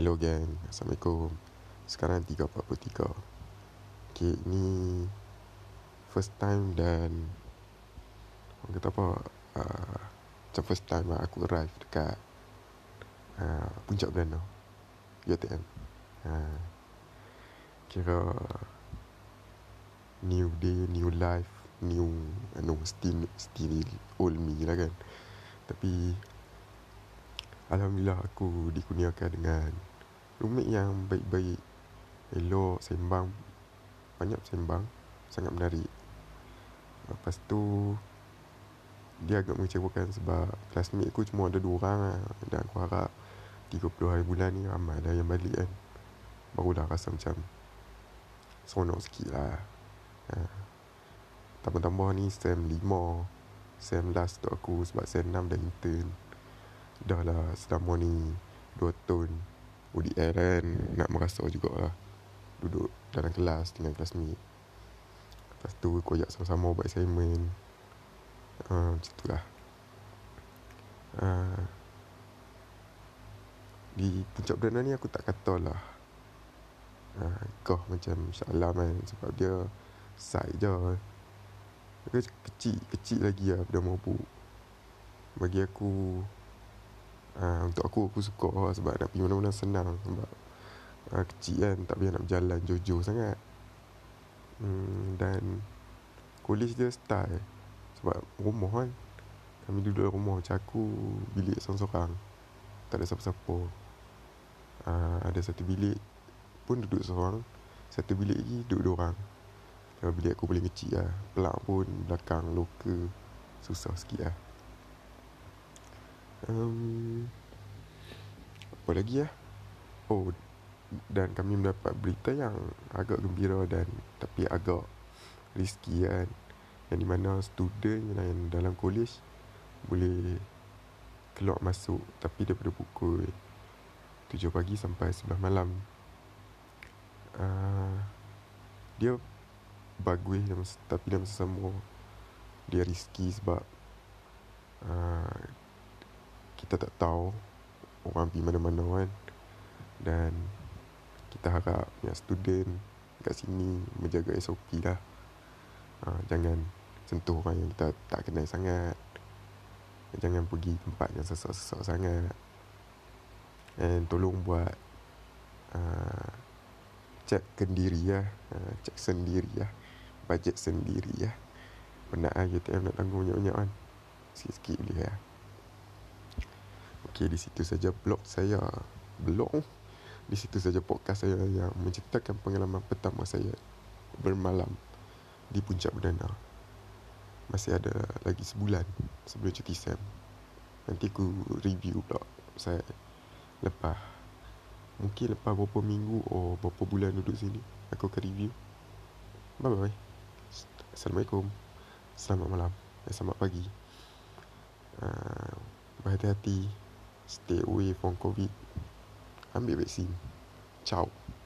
Hello gang, Assalamualaikum. Sekarang 3.43. Okay, ni first time dan orang kata apa, macam first time lah aku arrive dekat Puncak Belanda UTM. Kira new day, new life, new still old me lah kan. Tapi Alhamdulillah aku dikurniakan dengan roommate yang baik-baik, elok, sembang, banyak sembang, sangat menarik. Lepas tu dia agak mengecewakan sebab classmate aku cuma ada 2 orang lah. Dan aku harap 30 hari bulan ni ramai dah yang balik kan, barulah rasa macam seronok sikit lah. Tambah-tambah ni sem 5, sem last untuk aku sebab sem 6 dah intern. Dah lah selama ni 2 tahun UDL kan, nak merasau jugalah duduk dalam kelas dengan classmate. Lepas tu koyak sama-sama buat assignment, macam tu lah. Di Puncak Perdana ni aku tak katalah kau macam Sya'alam kan, sebab dia side je, dia kecil lagi lah pada mabuk. Bagi aku, untuk aku suka lah, sebab nak pergi mana-mana senang. Sebab kecil kan, tak payah nak berjalan jauh-jauh sangat. Dan college dia style sebab rumah kan, kami duduk dalam rumah. Macam aku bilik seorang-seorang, tak ada siapa-siapa. Ada satu bilik pun duduk seorang, satu bilik lagi duduk dua orang. Bilik aku paling kecil lah, pelak pun belakang loka, susah sikit lah. Apa lagi lah? Oh, dan kami mendapat berita yang agak gembira dan tapi agak risky kan, yang di mana student yang dalam college boleh keluar masuk tapi daripada pukul 7 pagi sampai 11 malam. Dia bagus tapi dalam masa sama dia risky sebab kita tak tahu orang pergi mana-mana kan. Dan kita harap yang student kat sini menjaga SOP lah. Jangan sentuh orang yang kita tak kenal sangat, jangan pergi tempat yang sesak-sesak sangat. And tolong buat cek kendiri lah, cek sendiri lah, bajet sendiri lah. Penat lah UTM nak tanggung banyak-banyak kan, sikit-sikit boleh lah. Okay, di situ saja blog saya. Di situ saja podcast saya yang menceritakan pengalaman pertama saya bermalam di Puncak Perdana. Masih ada lagi sebulan sebelum cuti sem. Nanti aku review blog saya lepas, mungkin lepas beberapa minggu atau beberapa bulan duduk sini, aku akan review. Bye-bye. Assalamualaikum. Selamat malam, selamat pagi. Berhati-hati. Stay away from COVID. Ambil vaksin. Ciao.